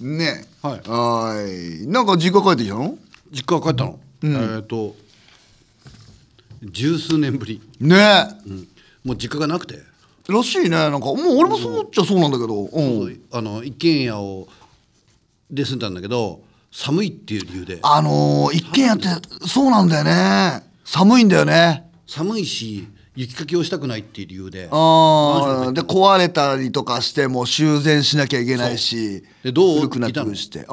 ね、はい。なんか実家帰ってきたの？実家帰ったの。うん、十数年ぶり。ね、うん。もう実家がなくて。らしいね。なんかもう俺もそうっちゃそうなんだけど。うん。一軒家をで住んだんだけど、寒いっていう理由で。一軒家ってそうなんだよね。寒いんだよね。寒いし。雪かきをしたくないっていう理由で、あで壊れたりとかしても修繕しなきゃいけないし、でどう古くなってくるして、移っ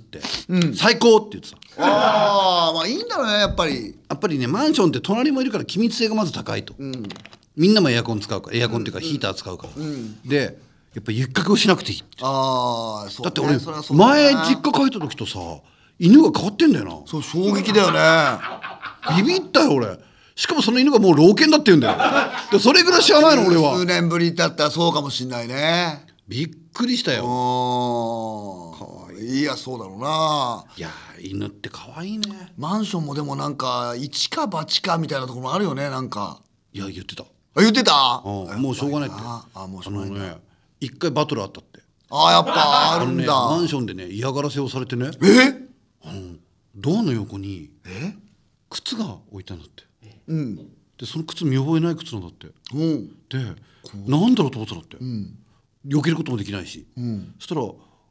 て、うん、最高って言ってた。ああ、まあいいんだろうねやっぱり。やっぱりねマンションって隣もいるから気密性がまず高いと。うん、みんなもエアコン使うからエアコンっていうかヒーター使うから。うんうん、でやっぱ雪かきをしなくていいって。ああ、そうね、だって俺それはそうだね、前実家帰った時とさ犬が変わってんだよな。そう衝撃だよね。ビビったよ俺。しかもその犬がもう老犬だって言うんだよでそれぐらい知らないの俺は。数年ぶりだったらそうかもしんないね。びっくりしたよ。かわいい。いやそうだろうな。いや犬ってかわいいね。マンションもでもなんか一か八かみたいなところもあるよね。なんかいや言ってた。あ言ってた。もうしょうがないって。あもうしょうがないね。一回バトルあったって。あやっぱあるんだ。マンションでね嫌がらせをされてね、ドアの横に靴が置いたんだって。うん、でその靴見覚えない靴なんだって。でなんだろうと思ったんだって、避けることもできないし、そしたら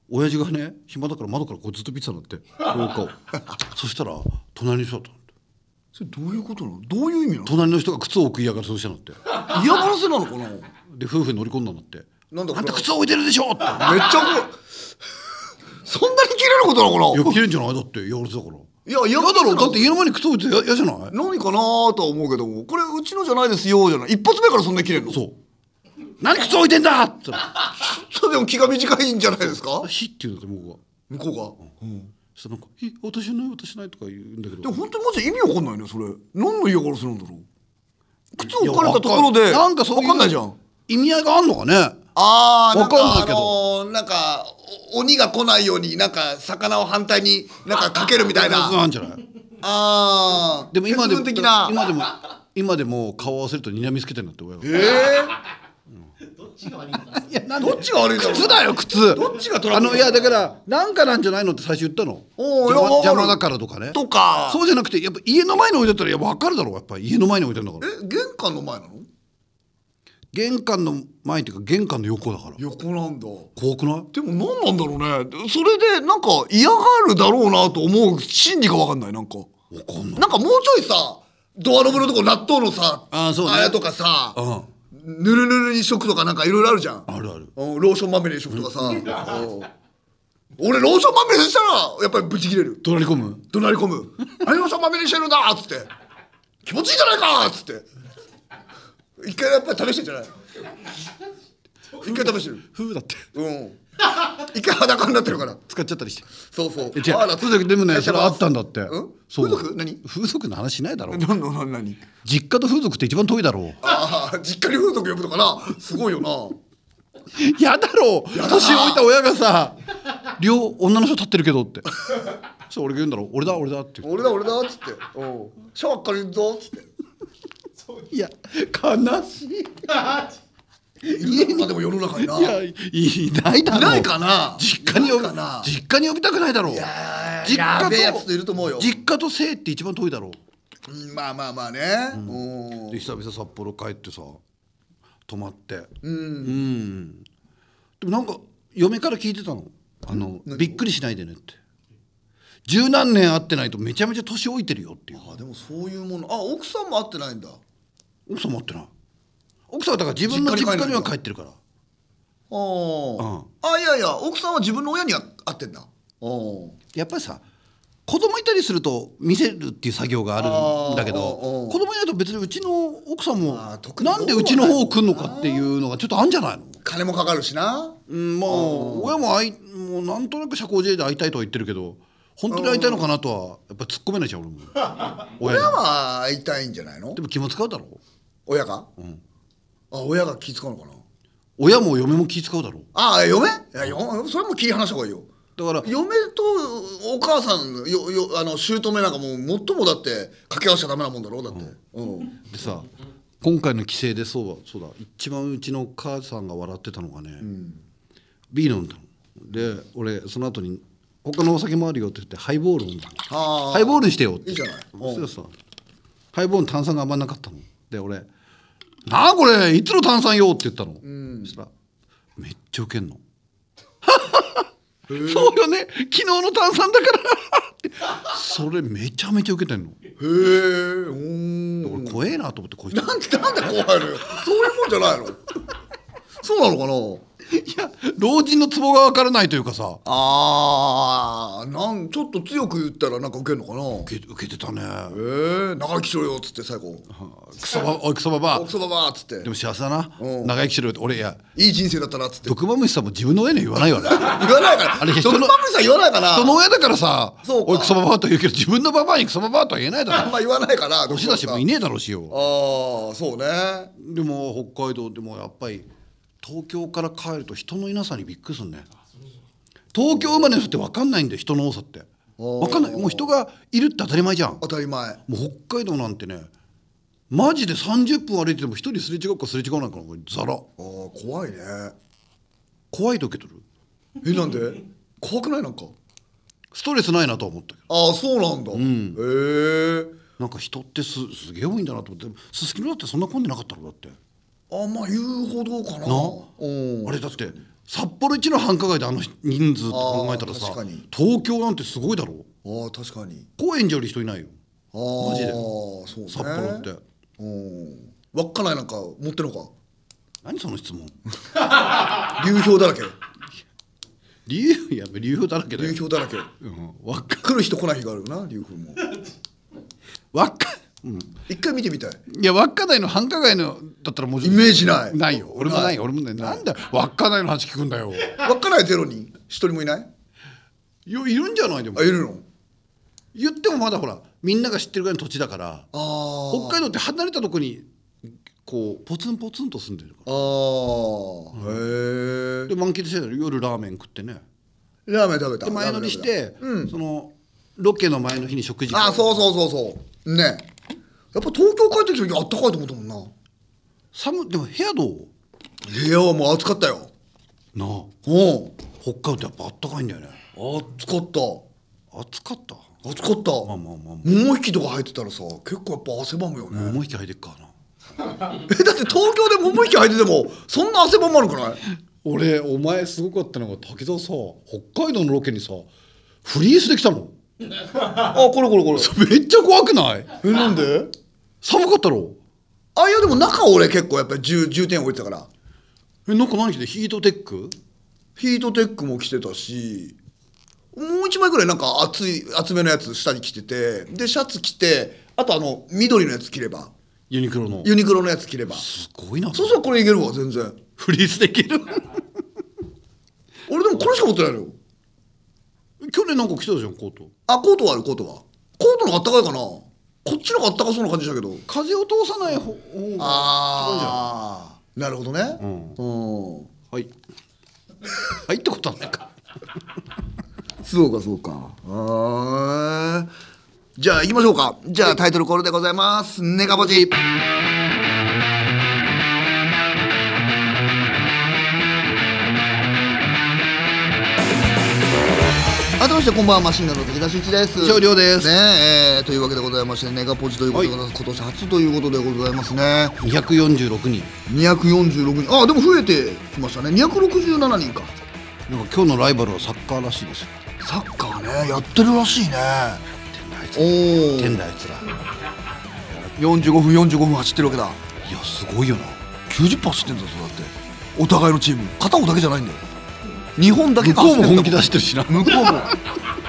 親父がね暇だから窓からこうずっと見てたんだって廊下をそしたら隣の人だったんだって。それどういうことなの？どういう意味なの？隣の人が靴を置く嫌がらせをしたんだって。嫌がらせなのかな。で夫婦に乗り込んだんだって。なんだあんた靴置いてるでしょってめっちゃそんなに切れることなのかな。いや切れるんじゃない。だって嫌がらせだから。いや嫌だろ。だって家の前に靴置いて嫌じゃない。何かなとは思うけども、これうちのじゃないですよじゃない。一発目からそんなに切れるの。そう何靴置いてんだってそれでも気が短いんじゃないですか。火っていうんだって向こうが、そしたらなんか「私ない」とか言うんだけど、でも本当にマジで意味わかんないねそれ。何の嫌がらせなんだろう。靴置かれたところでなんかそういうわかんないじゃん。意味合いがあんのかね。あーなんかなんか鬼が来ないようになんか魚を反対になんかかけるみたいな。なんじゃない。あでも今でも顔合わせると睨みつけてるんだって親が。どっちが悪いんだ。いやなんでどっちが悪いんだろう。靴だよ靴。どっちがトラブル。いやだからなんかなんじゃないのって最初言ったの。邪魔だからとかね。とかそうじゃなくてやっぱ家の前に置いてたらいや分かるだろう。やっぱり家の前に置いてるんだから。玄関の前なの？玄関の前っていうか玄関の横だから。横なんだ。怖くない？でも何なんだろうね。それでなんか嫌がるだろうなと思う心理が分かんない。なんかなんかもうちょいさドアノブのとこ納豆のさあやとかさぬるぬるにしとくとかなんかいろいろあるじゃん。あるある。ローションまみれにしとくとかさ俺ローションまみれにしたらやっぱりブチ切れる。怒鳴り込むあれローションまみれにしてるんだっつって気持ちいいじゃないかっつって一回やっぱり試してんじゃない。一回試してる。ふうだって。一回裸になってるから。使っちゃったりして。そう。え、じゃあ風俗でもね、それあったんだって。風俗？何？風俗の話しないだろう。何？実家と風俗って一番遠いだろう。ああ、実家に風俗呼ぶとかな。すごいよな。やだろう。年老いた親がさ、両女の人立ってるけどって。そう俺が言うんだろう。俺だって。俺だっつって。シャワー借りるぞっつって。いや悲しい。家にでも世の中にな。いやいないだろ。いないかな。実家に呼びたくないだろう。やべえやつといると思うよ。実家と性って一番遠いだろう。まあね。で久々札幌帰ってさ泊まって。でもなんか嫁から聞いてたの。びっくりしないでねって。十何年会ってないとめちゃめちゃ年老いてるよっていう。でもそういうもの。奥さんも会ってないんだ。奥さんも会ってない。奥さんはだから自分の実家には帰ってるから。いや奥さんは自分の親には会ってんだ。やっぱりさ子供いたりすると見せるっていう作業があるんだけど、子供いないと別にうちの奥さんもなんでうちの方を来るのかっていうのがちょっとあんじゃないの。金もかかるしな。まあ親ももうなんとなく社交辞令で会いたいとは言ってるけど本当に会いたいのかなとはやっぱ突っ込めないじゃん俺も。親は会いたいんじゃないの。でも気も使うだろ親が。親が気使うのかな。親も嫁も気使うだろ。嫁？それも気離した方がいいよ。だから嫁とお母さん姑なんかもう最もだって掛け合わせちゃダメなもんだろうだって。でさ今回の帰省でそうだ一番うちの母さんが笑ってたのがね、ビール飲んだの。で俺その後に他のお酒もあるよって言ってハイボール飲んだ。ハイボールにしてよって。いいじゃない。そうそう。ハイボールの炭酸があんまなかったの。で俺なあこれいつの炭酸よって言ったの。うん、そしたらめっちゃウケんの。そうよね昨日の炭酸だからってそれめちゃめちゃウケてんの。へえ。俺怖えなと思ってこいつ。なんで怖いのよ。そういうもんじゃないの。そうなのかな。いや老人のツボが分からないというかさあなんちょっと強く言ったらなんかウケるのかなウケてたね長生きしろよっつって最後クソババーっつってでも幸せだな、うん、長生きしろよって俺いやいい人生だったなっつって毒まむしさんも自分の親には言わないよね言わないからあれ人の毒まむしさん言わないから人の親だからさ俺クソババーと言うけど自分のババーにクソババーとは言えないだろまあ言わないから年出しもいねえだろうしよああそうねでも北海道でもやっぱり東京から帰ると人のいなさにびっくりするね。東京生まれの人って分かんないんだよ人の多さって分かんないもう人がいるって当たり前じゃん当たり前もう北海道なんてねマジで30分歩いてても一人すれ違うかすれ違わないかのザラ怖いね怖いと受け取るなんで怖くないなんかストレスないなとは思ったけどあそうなんだ、うん、なんか人ってすげえ多いんだなと思ってすすきのだってそんな混んでなかったろだってあんまあ、言うほどかなあれだって札幌一の繁華街であの人数と考えたらさ東京なんてすごいだろあ確かに高円寺より人いないよマジでそう、ね、札幌って稚内なんか持ってんのか何その質問流氷だらけ流氷だらけだよ流氷だらけ、うん、来る人来ない日があるよな流氷もうん、一回見てみたい。いや稚内の繁華街のだったらもうイメージない。ないよ。俺もない。俺もない。なんだ稚内の話聞くんだよ。稚内ゼロに一人もいない？いやいるんじゃないでも。あいるの？言ってもまだほらみんなが知ってるぐらいの土地だから。あ北海道って離れたとこにこうポツンポツンと住んでるから。あうん、へえ。で満喫してたら夜ラーメン食ってね。ラーメン食べた。で前乗りして、うん、そのロケの前の日に食事。あそうね。やっぱ東京帰ってきた時あったかいと思ったもんなでも部屋どう部屋はもう暑かったよなあうん北海道ってやっぱあったかいんだよね暑かった桃引きとか入ってたらさ結構やっぱ汗ばむよね桃引き入ってっからなだって東京で桃引き入っててもそんな汗ばまるくない俺お前すごかったのが滝沢さ北海道のロケにさフリースできたのあこれめっちゃ怖くないなんで寒かったろいやでも中俺結構やっぱり重点置いてたから中何着てヒートテックも着てたしもう一枚ぐらいなんか厚めのやつ下に着ててでシャツ着てあと緑のやつ着ればユニクロのやつ着ればすごいなそうそうこれいけるわ全然フリースできる俺でもこれしか持ってないのよ去年なんか着てたじゃんコートコートはあるコートのあったかいかなこっちのがあったかそうな感じしたけど風を通さない方がなるほどね、うん、はいはいってことはないかそうかじゃあ行きましょうかじゃあタイトルコールでございますネガポジ改めましてこんばんはマシンガンの関田修一です少量です、ねというわけでございましてネガポジということで、はい、今年初ということでございますね246人でも増えてきましたね267人かなんか今日のライバルはサッカーらしいですよサッカーねやってるらしいねやってんだあいつら45分走ってるわけだいやすごいよな 90% 走ってんだぞだってお互いのチーム片方だけじゃないんだよ日本だけ向こうも本気出してるしな向こ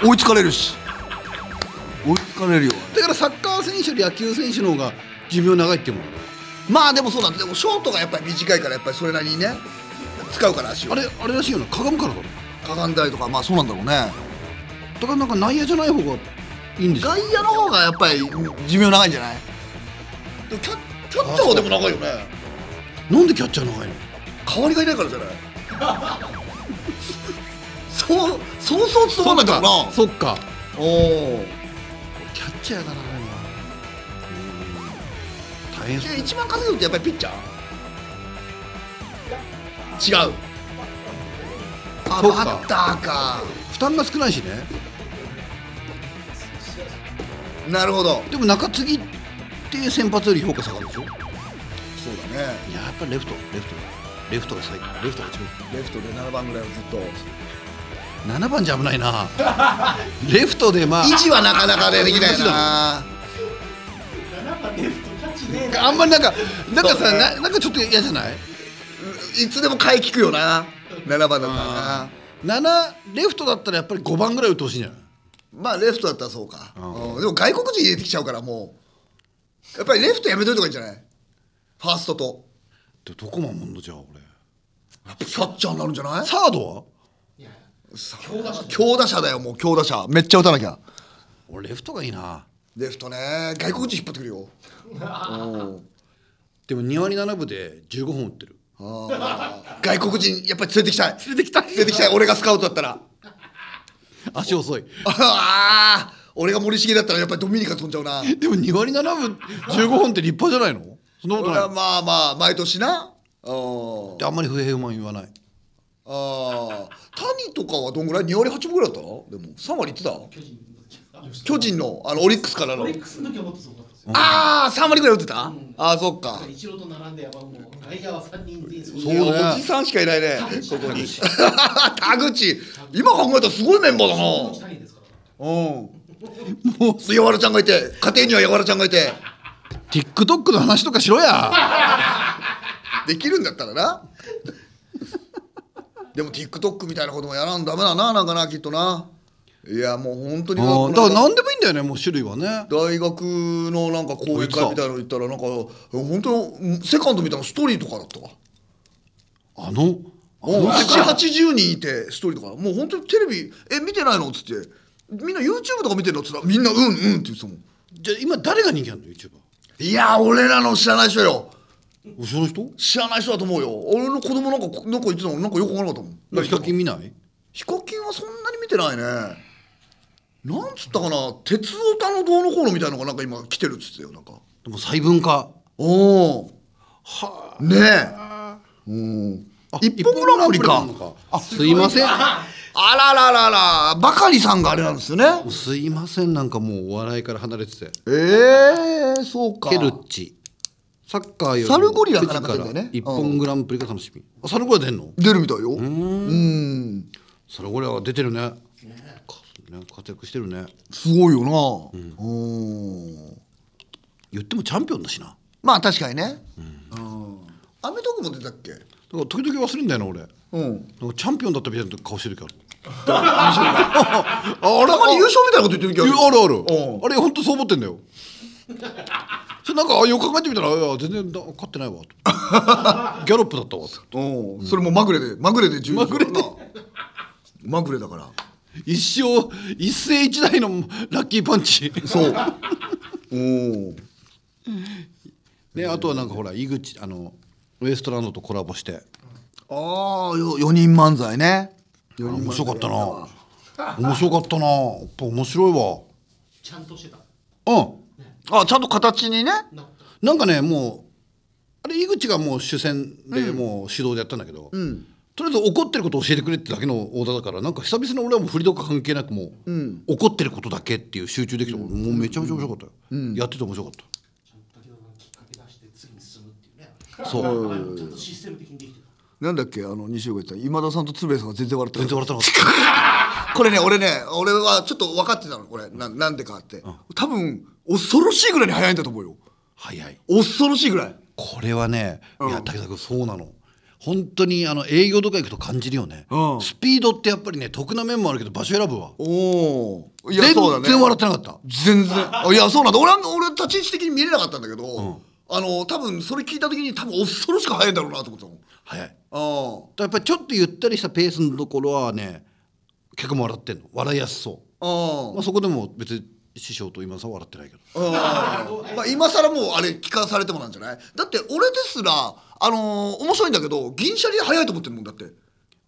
うも追いつかれるよだからサッカー選手より野球選手の方が寿命長いってもんまあでもそうなんだでもショートがやっぱり短いからやっぱりそれなりにね使うから足をあれらしいよねかがむからだろかがんだりとかまあそうなんだろうねだからなんか内野じゃない方がいいんですよ外野の方がやっぱり寿命長いんじゃないでもキャッチャーはでも長いよねなんでキャッチャー長いの代わりがいないからじゃないそう務まんないからなそっかキャッチャーだな大変そう一番稼ぐってやっぱりピッチャー違うあ、バッターか。負担が少ないしね。なるほど。でも中継ぎって先発より評価下がるでしょ。そうだね。いや、やっぱりレフトが最高。レフトで7番ぐらいをずっと。7番じゃ危ないな。レフトでまあ維持はなかなかできないな。7番レフトキャッチね。あんまりなんかさ、ね、なんかちょっと嫌じゃない？いつでも買い聞くよな。7番だったらな。7レフトだったらやっぱり5番ぐらい打ってほしいんじゃない？まあレフトだったらそうか。でも外国人入れてきちゃうから、もうやっぱりレフトやめといた方がいいんじゃない？ファーストと。でどこまんもんのじゃあ俺。やっぱキャッチャーになるんじゃない？サードは？強打者だよ、もう強打者めっちゃ打たなきゃ。俺レフトがいいな。レフトね、外国人引っ張ってくるよ。でも2割7分で15本打ってる。あ外国人やっぱり連れてきたい。連れてきたい。俺がスカウトだったら。足遅い。ああ、俺が森重だったらやっぱりドミニカ飛んじゃうな。でも2割7分15本って立派じゃないの？そんなことない。まあまあ毎年な。であんまり不平不満言わない。あ谷とかはどんぐらい？2割8分ぐらいだった？でも3割いってた？巨人の、オリックスからのオリックスの時はもっとすごかったですよ。ああ3割ぐらい打ってた？うん、ああそっか。イチローと並んでやばい、もう外野は3人で、そうだね、おじさんしかいないねここに。田口今考えたらすごいメンバーだな。もうやわらちゃんがいて、家庭にはやわらちゃんがいて。TikTok の話とかしろや。できるんだったらな。でも TikTok みたいなこともやらんダメだな、なんかな、きっとな。いやもう本当になんかだから何でもいいんだよね、もう種類はね。大学のなんか講演会みたいなの行ったら、なんか本当セカンドみたいなストーリーとかだったわ。780人いてストーリーとか、もう本当にテレビ見てないのっつって、みんな YouTube とか見てるのっつったら、みんなうんうんって言ってたもん。じゃあ今誰が人気あるの YouTuber？ いや俺らの知らない人よ。知らない人だと思うよ。俺の子供なんか言ってたの、なんかよくわからなかったもん。ヒカキン見ない？ヒカキンはそんなに見てないね。なんつったかな、鉄オタのどうのこうのみたいなのがなんか今来てるっつってよ。なんかでも細分化。おお、はあ、ねえ、一本グランプリか。あ、すいません。あらららら、バカリさんがあれなんですよね。すいません、なんかもうお笑いから離れてて。そうか。ケルッチサッカーよりサルゴリラから一本グランプリが楽しみ。サルゴリラ出るの？出るみたいよ。サルゴリラは出てるね。活躍してるね。すごいよな。言ってもチャンピオンだしな。まあ確かにね。アメトークも出たっけ？時々忘れんだよな俺。チャンピオンだったみたいな顔してる時ある。たまに優勝みたいなこと言ってる時ある。ある。あれ本当そう思ってんだよ。なんかよく考えてみたら、全然勝ってないわと。ギャロップだったわと。それもまぐれで10勝。まぐれだから一世一代のラッキーパンチ。そう。であとはなんかほら、井口ウエストランドとコラボして、4人漫才ね。面白かったな。やっぱ面白いわ。ちゃんとしてた。あ、ちゃんと形にね。なんかね、もうあれ井口がもう主戦でもう主導でやったんだけど、とりあえず怒ってることを教えてくれってだけのオーダーだから、なんか久々に俺はもう振りとか関係なく、もう怒ってることだけっていう集中できた。もうめちゃめちゃ面白かったよ。やってて面白かった。ちゃんときっかけ出して次に進むっていうね。そう。ちゃんとシステム的にできてた。なんだっけ、西岡言った今田さんと鶴瓶さんが全然笑ってなかった。これね、俺はちょっと分かってたの、これなんでかって。多分恐ろしいぐらいに早いんだと思うよ。早い。恐ろしいぐらい。これはね、いや武田君そうなの。本当に営業とか行くと感じるよね。スピードってやっぱりね、得な面もあるけど場所選ぶわ。いやそうだね。全然笑ってなかった。全然。いやそうなんだ。俺立ち位置的に見れなかったんだけど、多分それ聞いた時に多分恐ろしく早いんだろうなと思ったもん。早い。やっぱりちょっとゆったりしたペースのところはね、客も笑ってんの。笑いやすそう。まあそこでも別に。師匠と今さ笑ってないけど。まあ今更もうあれ聞かされてもなんじゃない？だって俺ですら面白いんだけど、銀シャリで早いと思ってるもんだって。じゃ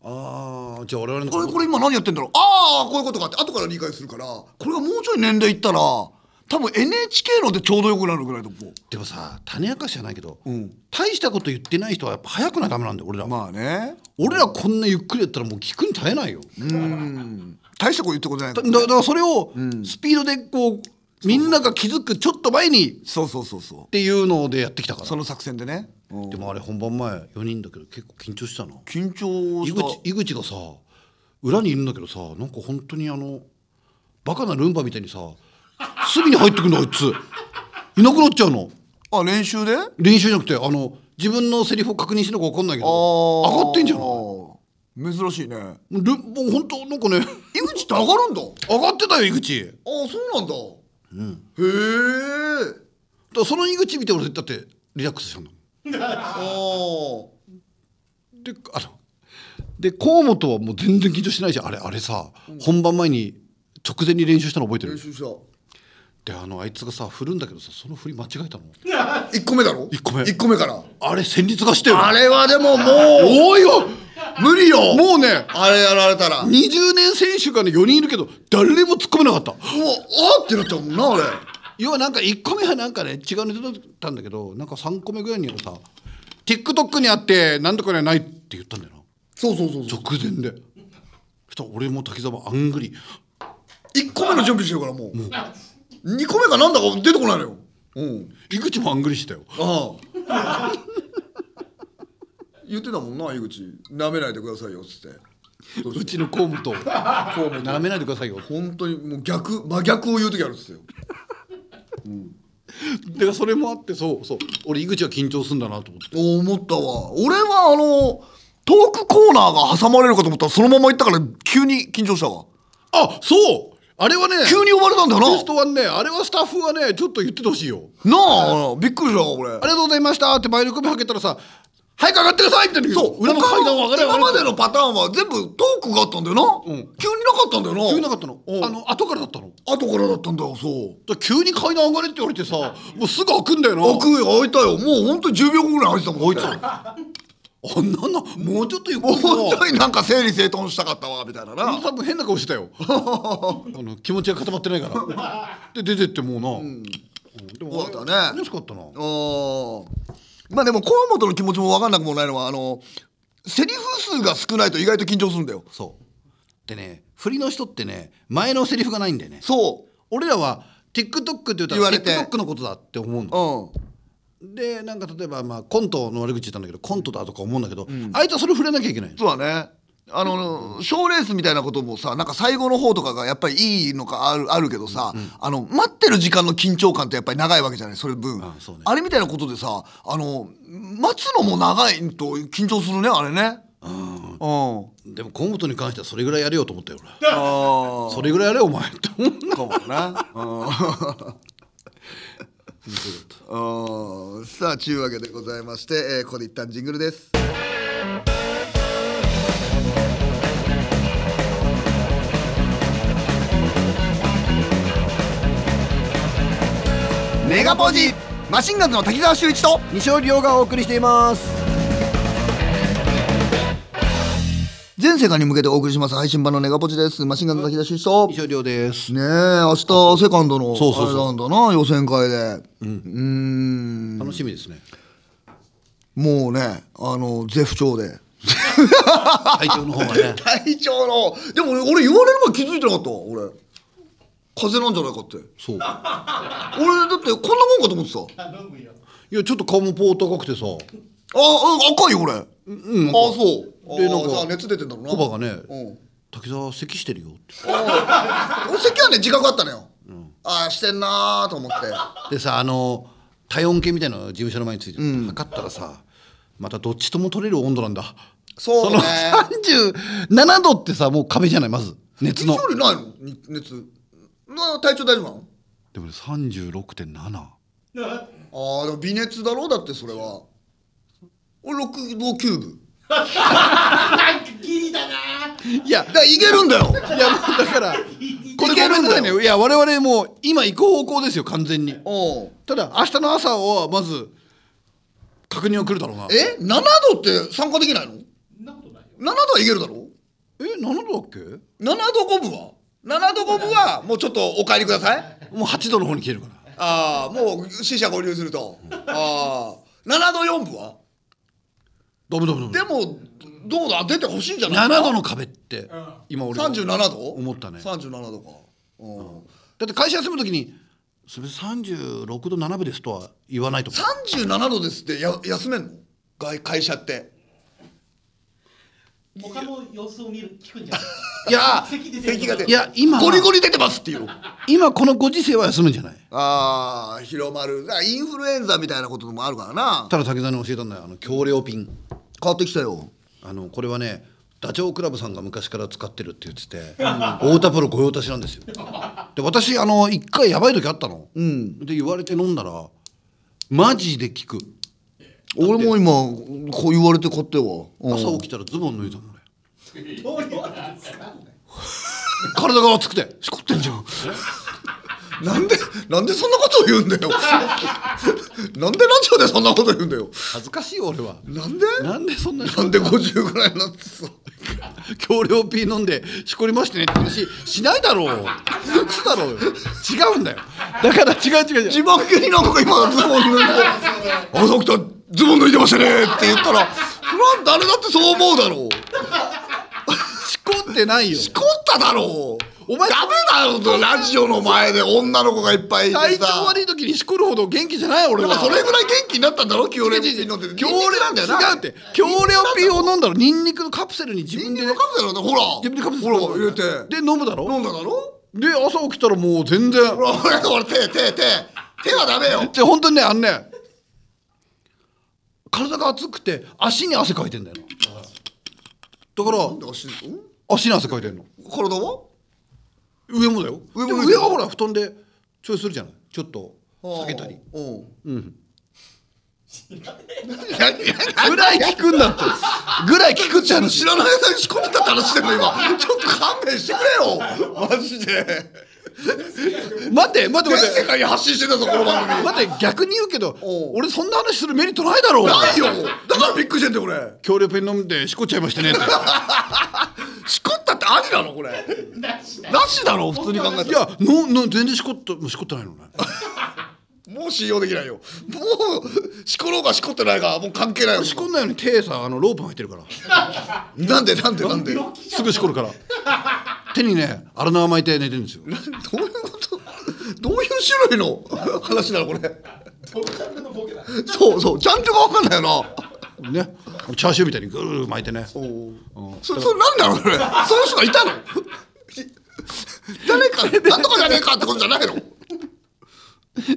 あ我々のこれ今何やってんだろう。こういうことかって後から理解するから、これがもうちょい年齢いったら多分 NHK のでちょうどよくなるぐらいのこう。でもさ、種明かしじゃないけど、うん、大したこと言ってない人はやっぱ早くないダメなんだよ俺ら。まあね。俺らこんなゆっくりやったらもう聞くに耐えないよ。大したこと言ってことないから、ね。だからそれをスピードでこう、うん、みんなが気づくちょっと前にそうっていうのでやってきたから。その作戦でね。でもあれ本番前4人だけど結構緊張したな。緊張した。井口がさ裏にいるんだけどさ、なんか本当にバカなルンバみたいにさ隅に入ってくるのあいついなくなっちゃうの。あ、練習で？練習じゃなくて自分のセリフを確認してるのか分かんないけど上がってんじゃない。珍しいね。もう本当なんかね井口って上がるんだ。上がってたよ井口。ああそうなんだ、うん、へえ。だからその井口見て俺だってリラックスしたんだもん。で河本はもう全然緊張してないじゃん。あれさ、うん、本番前に直前に練習したの覚えてる？練習した。であいつがさ振るんだけどさ、その振り間違えたの1個目だろ。1個目からあれ戦慄がしてる。あれはでももう多いよ無理よ。もうねあれやられたら20年選手がね4人いるけど誰も突っ込めなかった。もうあってなったもんなあれ。要はなんか1個目はなんかね違うの出たんだけど、なんか3個目ぐらいにさ TikTok にあってなんとかにはないって言ったんだよな。そう直前で。そしたら俺も滝沢あんぐり1個目の準備してるからもう2個目がなんだか出てこないのよ、うん、井口もあんぐりしてたよ。ああ言ってたもんな井口、舐めないでくださいよっつってうちの河本舐めないでくださいよ。本当にもう真逆を言う時あるっつってようん、だからそれもあってそう俺井口は緊張するんだなと思って思ったわ。俺はトークコーナーが挟まれるかと思ったらそのまま行ったから急に緊張したわ。あ、そうあれはね急に呼ばれたんだよな。ゲストはねあれはスタッフはねちょっと言っててほしいよな。あびっくりしたわ俺。ありがとうございましたって前の首はけたらさ早く上がってくださいみたいな。そう裏の階段を上がれ今までのパターンは全部トークがあったんだよな、うん、急になかったんだよな。急になかったの。後からだったの。後からだったんだよ。そうだ急に階段上がれって言われてさもうすぐ開くんだよな。開いたよ。もうほんと10秒後ぐらい開いてたもん開いてたあんなんもうちょっとゆっくり本当になんか整理整頓したかったわみたいなな。多分変な顔してたよ気持ちが固まってないからで出てってもうな、うん、でもあれだね楽しかったな。まあでも河本の気持ちも分かんなくもないのはセリフ数が少ないと意外と緊張するんだよ。そうでね振りの人ってね前のセリフがないんだよね。そう俺らは TikTok って言ったら TikTok のことだって思うの、うん、でなんか例えば、まあ、コントの悪口言ったんだけどコントだとか思うんだけど、うん、あいつはそれ触れなきゃいけない。そうだね賞レースみたいなこともさなんか最後の方とかがやっぱりいいのかあるけどさ、うんうん、待ってる時間の緊張感ってやっぱり長いわけじゃないそれ分。 そうね、あれみたいなことでさ待つのも長いと緊張するねあれね、うんうん、でも今後に関してはそれぐらいやれよと思ったよ俺。あそれぐらいやれよお前って思うんだかもなさあちゅうわけでございまして、ここで一旦ジングルです。メガポジマシンガンズの滝沢秀一と西尾亮がお送りしています。全世界に向けてお送りします配信版のネガポジです。マシンガンズの滝沢秀一と西尾亮ですね。明日セカンドのあれなんだな予選会で、うん、楽しみですね。もうねゼフ調で隊長の方がね隊長のでも俺言われれば気づいてなかった俺風邪なんじゃないかって。そう俺だってこんなもんかと思ってさ。いやちょっと顔もポーと赤くてさ赤いよ俺、うん、あそうでなんかじゃあ熱出てんだろうな。コバがね、うん、滝沢咳してるよって俺咳はね自覚あったのよ、うん、あしてんなと思ってでさ体温計みたいなの事務所の前について、うん、測ったらさまたどっちとも取れる温度なんだ。そうね37度ってさもう壁じゃないまず熱の。熱ないの熱まあ体調大丈夫なの？でもね 36.7 ああでも微熱だろうだってそれは。俺6度9分なんかギリだないやだからいけるんだよいやだからこれごめんなさいね。いや我々もう今行く方向ですよ完全に。ただ明日の朝はまず確認は来るだろうな。7度って参加できないの？そんなことないよ。7度はいけるだろ。7度だっけ？7度5分は7度5分はもうちょっとお帰りくださいもう8度の方に消えるから。ああ、もう四捨五入すると、うん、ああ7度4分はダメダメダメ。でもどうだ、出てほしいんじゃないか。7度の壁って、うん、今俺37度思ったね。37度か、うんうん、だって会社休むときにそれ36度7分ですとは言わないと。37度ですって休めんの会社って。他の様子を見る聞くんじゃない。いや咳が出て、いや今ゴリゴリ出てますっていう今このご時世は休むんじゃない。ああ、広まる。インフルエンザみたいなこともあるからな。ただ竹澤に教えたんだよ、京涼ピン変わってきたよ。これはね、ダチョウ倶楽部さんが昔から使ってるって言ってて太田プロ御用達なんですよ。で、私一回やばい時あったの、うん、で言われて飲んだらマジで効く。俺も今こう言われて買っては、うん、朝起きたらズボン脱いだもんね。どういうことですか。体が熱くてしこってんじゃん。なんでそんなことを言うんだよ。なんでラジオでそんなこと言うんだよ。恥ずかしいよ俺は。なんでそんな。なんで50ぐらいになってさ京涼ピー飲んでしこりましてねって話しないだろう。嘘だろうよ。違うんだよ。だから違う。自分急になんか今ズボン脱いで朝起きたらズボン脱いでましたねって言ったら誰だってそう思うだろう。しこってないよ。しこっただろう。お前ダメだよ、ラジオの前で女の子がいっぱいいてさ。体調悪い時にしこるほど元気じゃない俺は。それぐらい元気になったんだろ。京涼ピー飲んで京涼なんだよな。違うって、京涼ピーを飲んだらニンニクのカプセルに自分でね、ニンニクのカプセルだね、ほら入れてで飲んだだろで朝起きたらもう全然俺手はダメよ。じゃ本当にね、体が熱くて足に汗かいてんだよな。だから足に汗かいてんの。体は上もだよ。上はほら布団でちょいするじゃない。ちょっと下げたり。うん。ぐらい聞くんだって。ぐらい聞くって話。知らない間に仕込んでたって話してんの今。ちょっと勘弁してくれよ。マジで。待って。全世界に発信してたぞこの番組。待って、逆に言うけど、俺そんな話するメリットないだろう。ないよ。だからびっくりしてんだよ俺。京涼ピー飲んでしこっちゃいましたねって。しこったってありなのこれ。なしだろ普通に考えたら。いや全然しこってないのね。もう信用できないよ。もうしころうがしこってないがもう関係ないよ。しこんないように手さロープ巻いてるから。なんで。すぐしこるから。手にね荒縄巻いて寝てるんですよ。どういうこと？どういう種類の話なのこれ。そうジャンルが分かんないよな。ね、チャーシューみたいにぐるぐる巻いてね。それなんだろうね。その人がいたの。誰かなんとかじゃねえかってことじゃないの。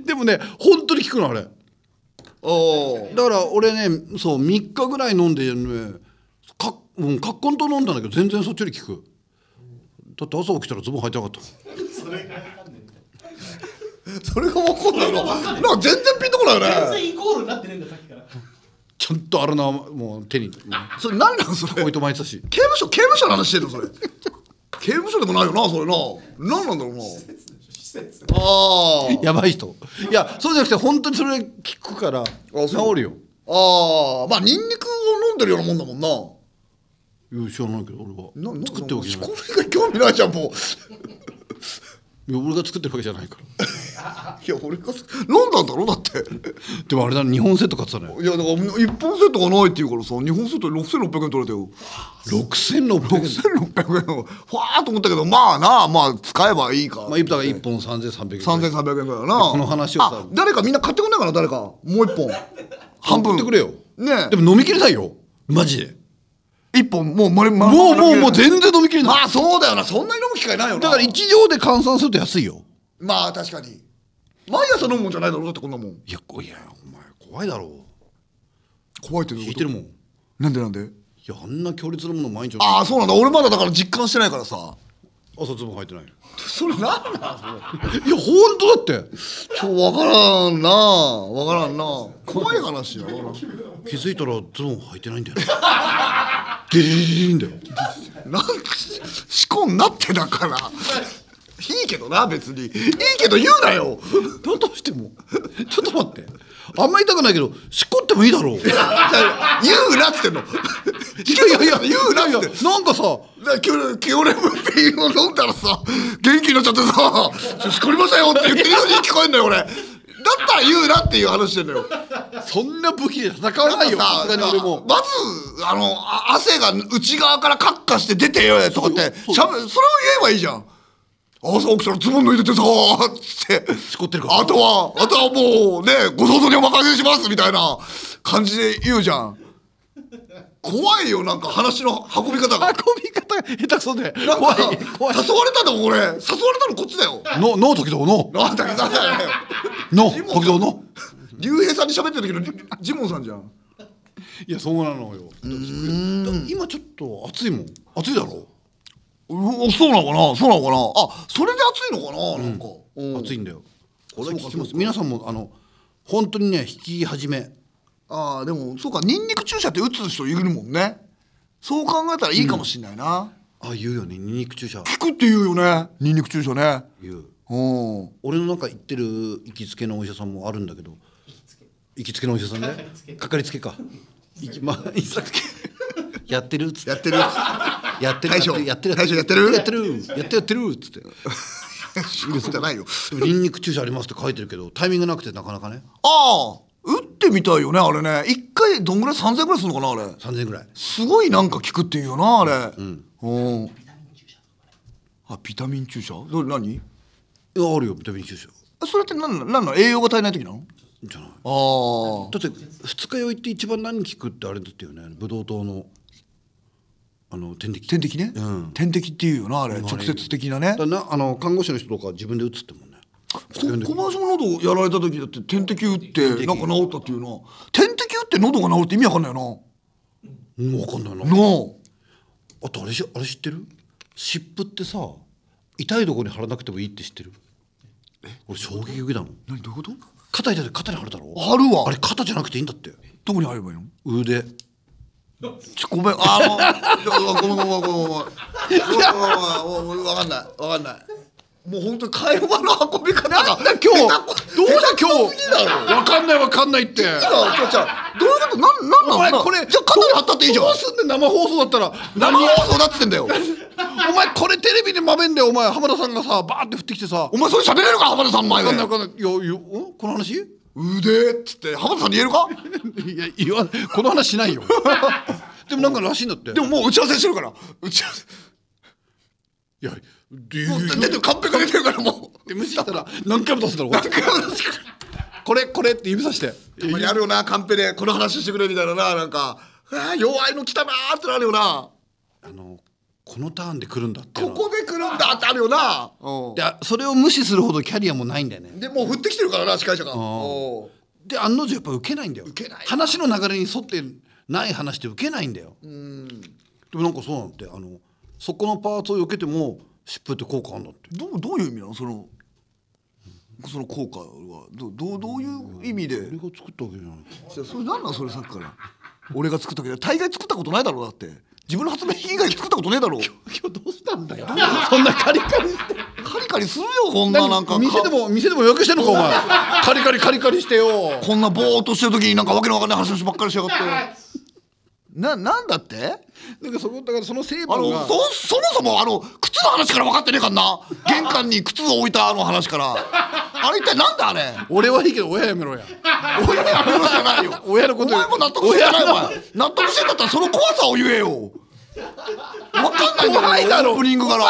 でもね本当に効くのあれ。だから俺ねそう3日ぐらい飲んでねカッコンと飲んだんだけど全然そっちより効く。だって朝起きたらズボン履いてなかった。それが分かんないの。なんか全然ピンとこないよね。全然イコールになってねえんださっきから。ちゃんとあるな、もう手に。それ何なんそれ。ポイント巻いてたし。刑務所の話してるのそれ。刑務所でもないよなそれな。何なんだろうな。施設。ああ。やばい人。いやそうじゃなくて本当にそれ効くから治るよ。ああ、まあニンニクを飲んでるようなもんだもんな。いや知らないけど俺は。作ってるわけじゃない。これが興味ないじゃんもう。いや俺が作ってるわけじゃないから。いや俺が飲んだんだろだって。でもあれだね、日本セット買ってたね。いやだから1本セットがないっていうからさ、日本セットで6600円取れたよ。6600円をふわーと思ったけど、まあなあ、まあ使えばいいか。まあイプタが1本3300円。3300円ぐらいな。この話をさ、誰かみんな買ってくんないかな、誰かもう1本半分。買ってくれよ。ねえ。でも飲みきれないよマジで。一本もう全然飲みきれない。まあそうだよな、そんなに飲む機会ないよな。だから一錠で換算すると安いよ。まあ確かに。毎朝飲むもんじゃないだろだってこんなもん。いやお前怖いだろ。怖いってどういうこと？聞いてるもん。なんで。いやあんな強烈なもの毎日。ああそうなんだ。俺まだだから実感してないからさ。朝ズボン履いてない。それなんなん。いや本当だって。わからんな。怖い話や。気づいたらズボン履いてないんだよ。デリリリンだよ。なんかしこになってだから。いいけどな別に。いいけど言うなよ。だとしてもちょっと待って、あんまり痛くないけどしっこってもいいだろう。言うなってのいや言うなってなんかさキオレムピンを飲んだらさ元気になっちゃってさしこりましたよって言ってるように聞こえんだよ俺。だったら言うなっていう話してんだよ。そんな武器で戦わないよ。さすがに俺もまず汗が内側からカッカして出てよとかってそれを言えばいいじゃん。朝起きたらズボン脱いでてさーってしこってるからあとはもうねご想像にお任せしますみたいな感じで言うじゃん。怖いよなんか話の運び方が下手くそで怖い。誘われたんだもん俺。誘われたのこっちだよ。ノー時々ノーノー時々ノー時々ノー竜兵さんに喋ってる時のジモンさんじゃん。いやそうなのよ。今ちょっと暑いもん。暑いだろ。そうなのかな。あ、それで暑いのかな。なんか、暑いんだよ。これ聞きます。皆さんも本当にね引き始め。ああでもそうかニンニク注射って打つ人いるもんね。そう考えたらいいかもしれないな。うん、あ言うよねニンニク注射。効くって言うよねニンニク注射ね。言う。俺のなんか行ってる行きつけのお医者さんもあるんだけど。行きつけのお医者さんね。かかりつけか。やってるっつって。やってるっつって仕事じゃないよ。ニンニク注射ありますって書いてるけどタイミングなくてなかなかね。ああ打ってみたいよねあれね。一回どんぐらい3000円ぐらいするのかなあれ。3000円ぐらいすごいなんか効くっていうよなあれ。うんあビタミン注射何いやあるよビタミン注射。それって何なの栄養が足りない時なのじゃない。あだって二日酔いって一番何効くってあれだったよね。ブドウ糖の点滴ね、うん、点滴っていうよなあれ直接的なね。だな看護師の人とか自分で打つってもんね。小林も喉やられた時だって点滴打ってなんか治ったっていうの点滴打って喉が治るって意味わかんないよな。分かんないな。あとあれ知ってる？湿布ってさ痛いところに貼らなくてもいいって知ってる？俺衝撃受けたの。何どういうこと？肩痛い時肩に貼るだろ。貼るわ。あれ肩じゃなくていいんだって。どこに貼ればいいの？腕。ごめんごめんわかんないもう本当に会話の運び方がなんだ今日どうだ今日わかんないってどういうことなんなのこれじゃあ肩に貼ったっていいじゃん。どうすんねん生放送だったら生放送だっつってんだよお前これテレビでまめんだよお前。浜田さんがさバーって降ってきてさお前それ喋れるか浜田さん前でわかんないこの話腕っつって浜田さんに言えるかいや言わないこの話しないよでもなんからしいんだってでももう打ち合わせしてるから打ち合わせいや完璧出てるからもう無視したら何回も出すだろうこれって指さしてやるよなカンペでこの話してくれみたいななんか弱いの来たなーってなるよな。このターンで来るんだってここで来るんだってあるよな。でそれを無視するほどキャリアもないんだよね。でもう振ってきてるからな司会者が。で案の定やっぱ受けないんだよ。受けない話の流れに沿ってない話って受けないんだよ。でもなんかそうなんてそこのパーツを避けても湿布って効果あるんだって。どういう意味なのその効果はどういう意味で。俺が作ったわけじゃない。それなんなんそれさっきから俺が作ったわけじゃ大概作ったことないだろうだって。自分の発明品以外作ったことねえだろ。今日どうしたんだよそんなカリカリしてカリカリするよこんななんか店でも予約してんのかお前カリカリしてよこんなぼーっとしてる時になんかわけのわかんない話ばっかりしやがってなんだってなんかだからその成分がそもそも靴の話から分かってねえかんな玄関に靴を置いた話からあれ一体なんだあれ。俺はいいけど親やめろや親やめろじゃないよ親のことお前も納得してないお前納得してんだったらその怖さを言えよ分かんないんだろ怖いだろオープニングから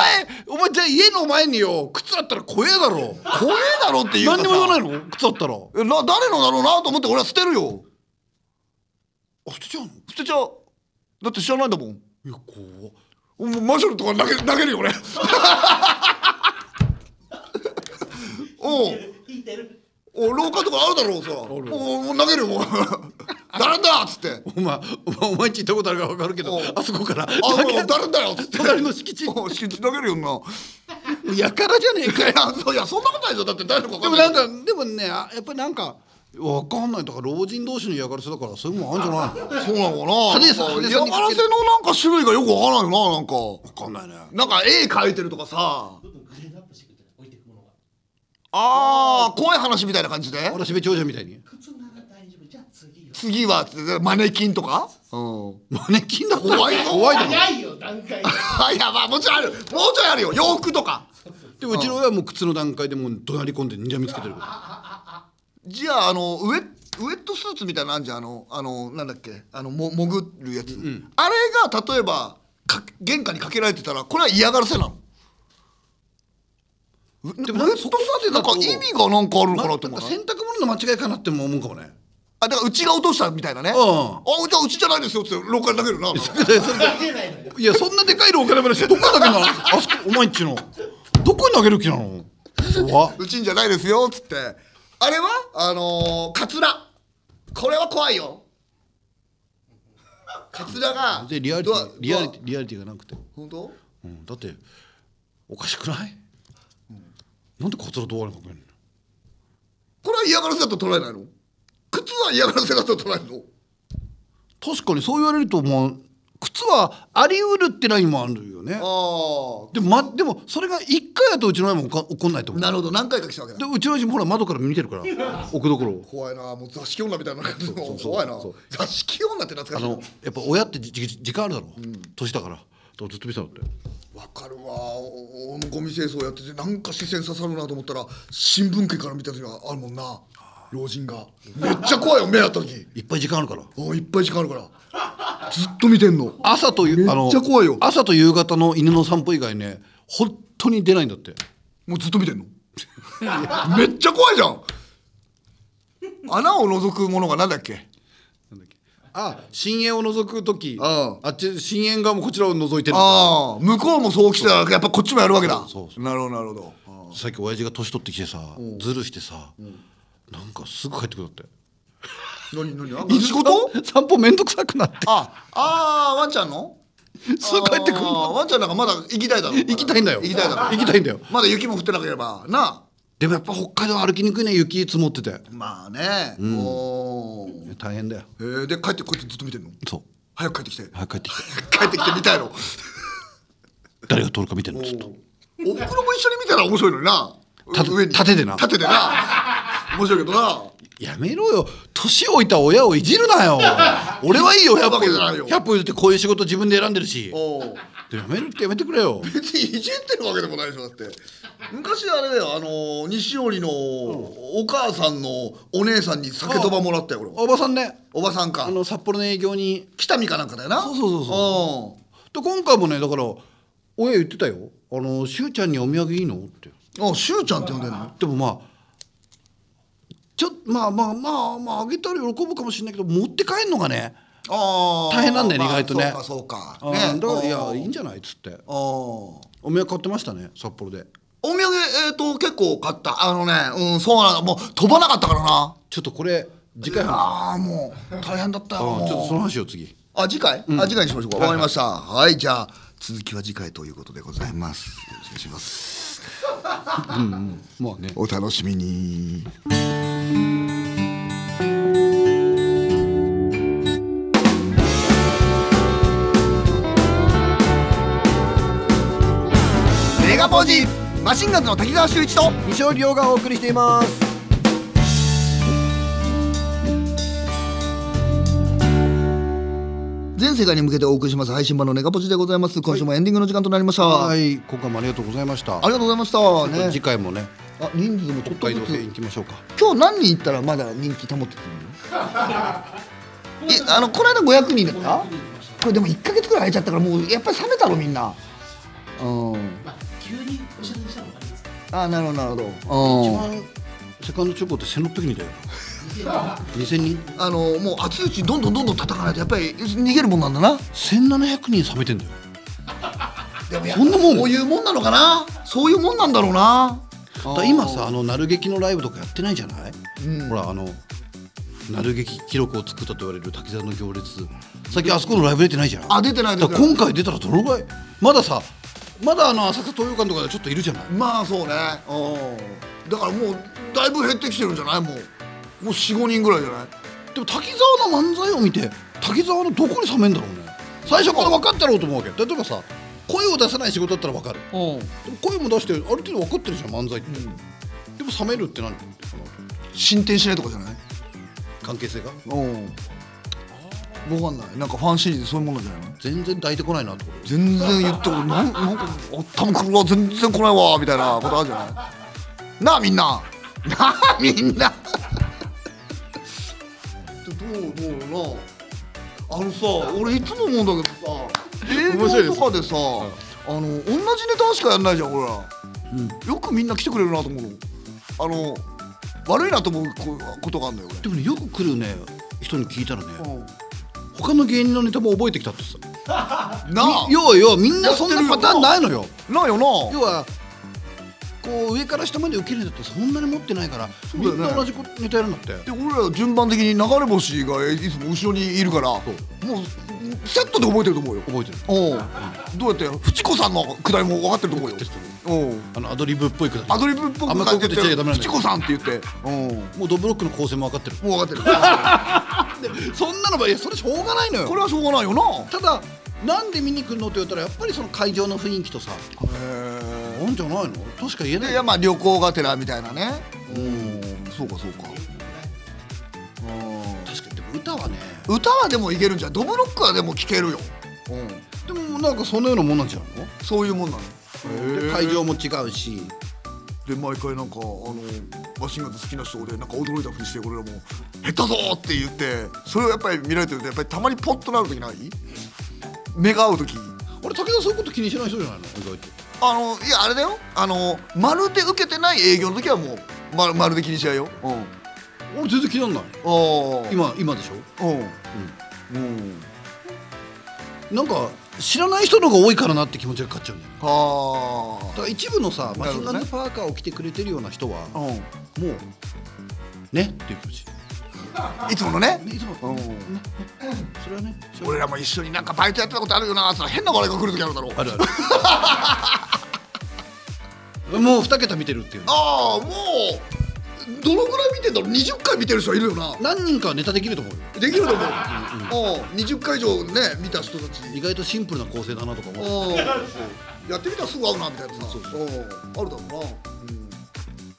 お前じゃあ家の前によ靴あったら怖えだろって言うか何にも言わないの靴あったら誰のだろうなと思って俺は捨てるよ。捨てちゃうだって知らないんだもん。いやこうマシャルとか投げるよ俺おう廊下とかあるだろうさお投げるよ誰だっつってお前んち行ったことあるから分かるけどあそこから誰だよっつって隣の敷地投げるよなやからじゃねえかよ。いやそんなことないぞだって誰のか分かんない。でもねやっぱりなんかわかんないだから老人同士の嫌がらせだからそういうもんあるんじゃないそうなのかな派手さ嫌がらせのなんか種類がよくわからないよな。なんかわかんないねなんか絵描いてるとかさあ怖い話みたいな感じでわらしべ長者みたいに次はマネキンとか、うん、マネキンだ怖いだろ早いよ段階いや、まあ、もちろんあるもうちょいあるよ洋服とかでもうちの親はもう靴の段階でもう怒鳴り込んで睨みつけてるからじゃあウエットスーツみたいなのあるじゃんなんだっけ潜るやつ、うん、あれが例えば玄関にかけられてたらこれは嫌がらせなのでもウエットスーツなんか意味がなんかあるのかなって思う洗濯物の間違いかなっても思うかもねあだからうちが落としたみたいなね、うん、あじゃあうちじゃないですよって廊下に投げるなないやそんなでかい廊下に投げるしどこに投げるのあそこお前んちのどこに投げる気なのうちんじゃないですよっつってあれはカツラこれは怖いよカツラがでリアリティがなくて本当、うん、だっておかしくない、うん、なんでカツラどうあれかけるのこれは嫌がらせだと捉えないの靴は嫌がらせだと捉えるの確かにそう言われるとまあ靴はあり得るってラインもあるよねあ でもそれが1回だとうちの親も怒んないと思うなるほど何回か来たわけだでうちの親もほら窓から見てるから奥どころ怖いなもう座敷女みたいな感じの怖いな座敷女って懐かしいやっぱ親って時間あるだろ、うん、年だからずっと見てたのってわかるわゴミ清掃やっててなんか視線刺さるなと思ったら新聞記から見た時はあるもんな老人がめっちゃ怖いよ目あった時いっぱい時間あるからいっぱい時間あるからずっと見てんの朝とめっちゃ怖いよ朝と夕方の犬の散歩以外ね本当に出ないんだってもうずっと見てんのめっちゃ怖いじゃん穴を覗くものがなんだっけあ深淵を覗く時あっち深淵がもうこちらを覗いてるあ向こうもそう来てたらやっぱこっちもやるわけだそうなるほどあさっき親父が年取ってきてさずるしてさ、うんなんかすぐ帰ってくるって何仕事散歩めんどくさくなってあワンちゃんのすぐ帰ってくるのワンちゃんなんかまだ行きたいだろ行きたいんだよまだ雪も降ってなければなでもやっぱ北海道歩きにくいね雪積もっててまあね、うん、大変だよで帰ってこうやってずっと見てんのそう早く帰ってきて帰ってきて見たいの誰が通るか見てんのずっとお袋も一緒に見たら面白いのにな縦でな面白いけどなやめろよ年老いた親をいじるなよ俺はいいよ100歩譲ってこういう仕事自分で選んでるしでやめてくれよ別にいじってるわけでもないでしょだって昔あれだよ西織のお母さんのお姉さんに酒とばもらったよ俺おばさんねおばさんか札幌の営業に北見かなんかだよなそうで今回もねだから親言ってたよしゅうちゃんにお土産いいのってしゅうちゃんって呼んでんのでもまああげたら喜ぶかもしれないけど持って帰るのがね大変なんだよね、まあ、意外とねそうか、ね、だからいやいいんじゃないっつってお土産買ってましたね札幌でお土産結構買ったそうなのもう飛ばなかったからなちょっとこれ次回話もう大変だったよちょっとその話を次次回にしましょうかわかりましたはいじゃあ続きは次回ということでございますよろしくお願いしますまあねお楽しみにメガポージマシンガンズの滝沢秀一と西尾亮がお送りしています全世界に向けてお送りします配信版のネガポジでございます。今週もエンディングの時間となりました。はい、今回もありがとうございました。ありがとうございました。ね、次回もね。人数もちょっとずつ行きましょうか。今日何人行ったらまだ人気保ってくるの？この間500人だった？これでも1ヶ月くらい空いちゃったからもうやっぱり冷めたろみんな。うん。まあ、急にお知らせしたのがありますか？あ、なるほど。うん。一番セカンドチョコって1600人だよ。2000人もう熱いうちどんどん叩かないとやっぱり逃げるもんなんだな1700人冷めてんだよでもそんなもんこういうもんなのかなそういうもんなんだろうなだ今さなる劇のライブとかやってないじゃない、うん、ほらなる劇記録を作ったと言われる滝沢の行列最近あそこのライブ出てないじゃん、うん、出てない今回出たらどのぐらいまだ浅草東洋館とかでちょっといるじゃないまあそうねだからもうだいぶ減ってきてるんじゃないもう 4,5 人ぐらいじゃないでも滝沢の漫才を見て滝沢のどこに冷めんだろうね最初から分かったろうと思うわけ例えばさ声を出さない仕事だったら分かる、うん、でも声も出してある程度分かってるじゃん漫才って、うん、でも冷めるって何？進展しないとかじゃない関係性が分かんない。なんかファンシリーズそういうものじゃないの。全然抱いてこないなってこと。全然言ってこない。なんか多分これは全然来ないわみたいなことあるじゃない。なあみんな。なあみんな。どうな。あのさ、俺いつも思うんだけどさ、映像とかでさ、同じネタしかやんないじゃん俺ら、よくみんな来てくれるなと思うの。悪いなと思うことがあるんだよ俺。でもね、よく来るね人に聞いたらね、他の芸人のネタも覚えてきたってさ。なあ、要はみんなそんなパターンないのよ。ないよな。要はこう上から下まで受けるネタってそんなに持ってないから、みんな同じネタやるんだって。で、俺ら順番的に流れ星がいつも後ろにいるから、もうセットで覚えてると思うよ。覚えてる。どうやって、フチコさんのくだりも分かってると思うよ。アドリブっぽいくだり。アドリブっぽくなってフチコさんって言ってもうドブロックの構成も分かってる。もう分かってる。そんなのば、いやそれしょうがないのよ。これはしょうがないよな。ただなんで見に来るのって言ったら、やっぱりその会場の雰囲気とさ、なんじゃないのとしか言えない。いや、まあ旅行がてらみたいなね。そうかそうか。確かに。でも歌はでもいけるんじゃん。ドブロックはでも聴けるよ。でもなんかそのようなもんなんじゃんの。そういうもんなの。で、会場も違うし。で、毎回なんかマシンガンズ好きな人でなんか驚いたふりして、俺らも「減ったぞ!」って言って、それをやっぱり見られてると、やっぱりたまにポッとなるときない？目が合うとき。俺、武田そういうこと気にしない人じゃないの意外と。いや、あれだよ、まるで受けてない営業の時はもうまるで気にしないよ。俺全然気になんない。今でしょ。なんか知らない人の方が多いからなって気持ちが勝っちゃうんだよ。だから一部のさ、マシンガンズパーカーを着てくれてるような人はもうねっていう気持ち。いつものね。それはね、俺らも一緒になんかバイトやってたことあるよな。変な笑いが来る時あるだろう。あるある。もう2桁見てるっていう。ああ、もうどのぐらい見てんだろう。20回見てる人いるよな。何人かはネタできると思うよ。できると思う。20回以上ね見た人たち、意外とシンプルな構成だなとか思う。やってみたらすぐ合うなみたいなさ。あるだろうな。と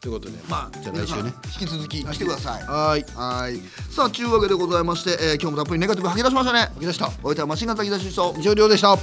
いうことで、まあ、じゃあ来週ね、引き続きしてください。はい。さあ、というわけでございまして、今日もたっぷりネガティブ吐き出しましたね。吐き出した。お相手はマシンガンズ滝沢秀人、二条亮でした。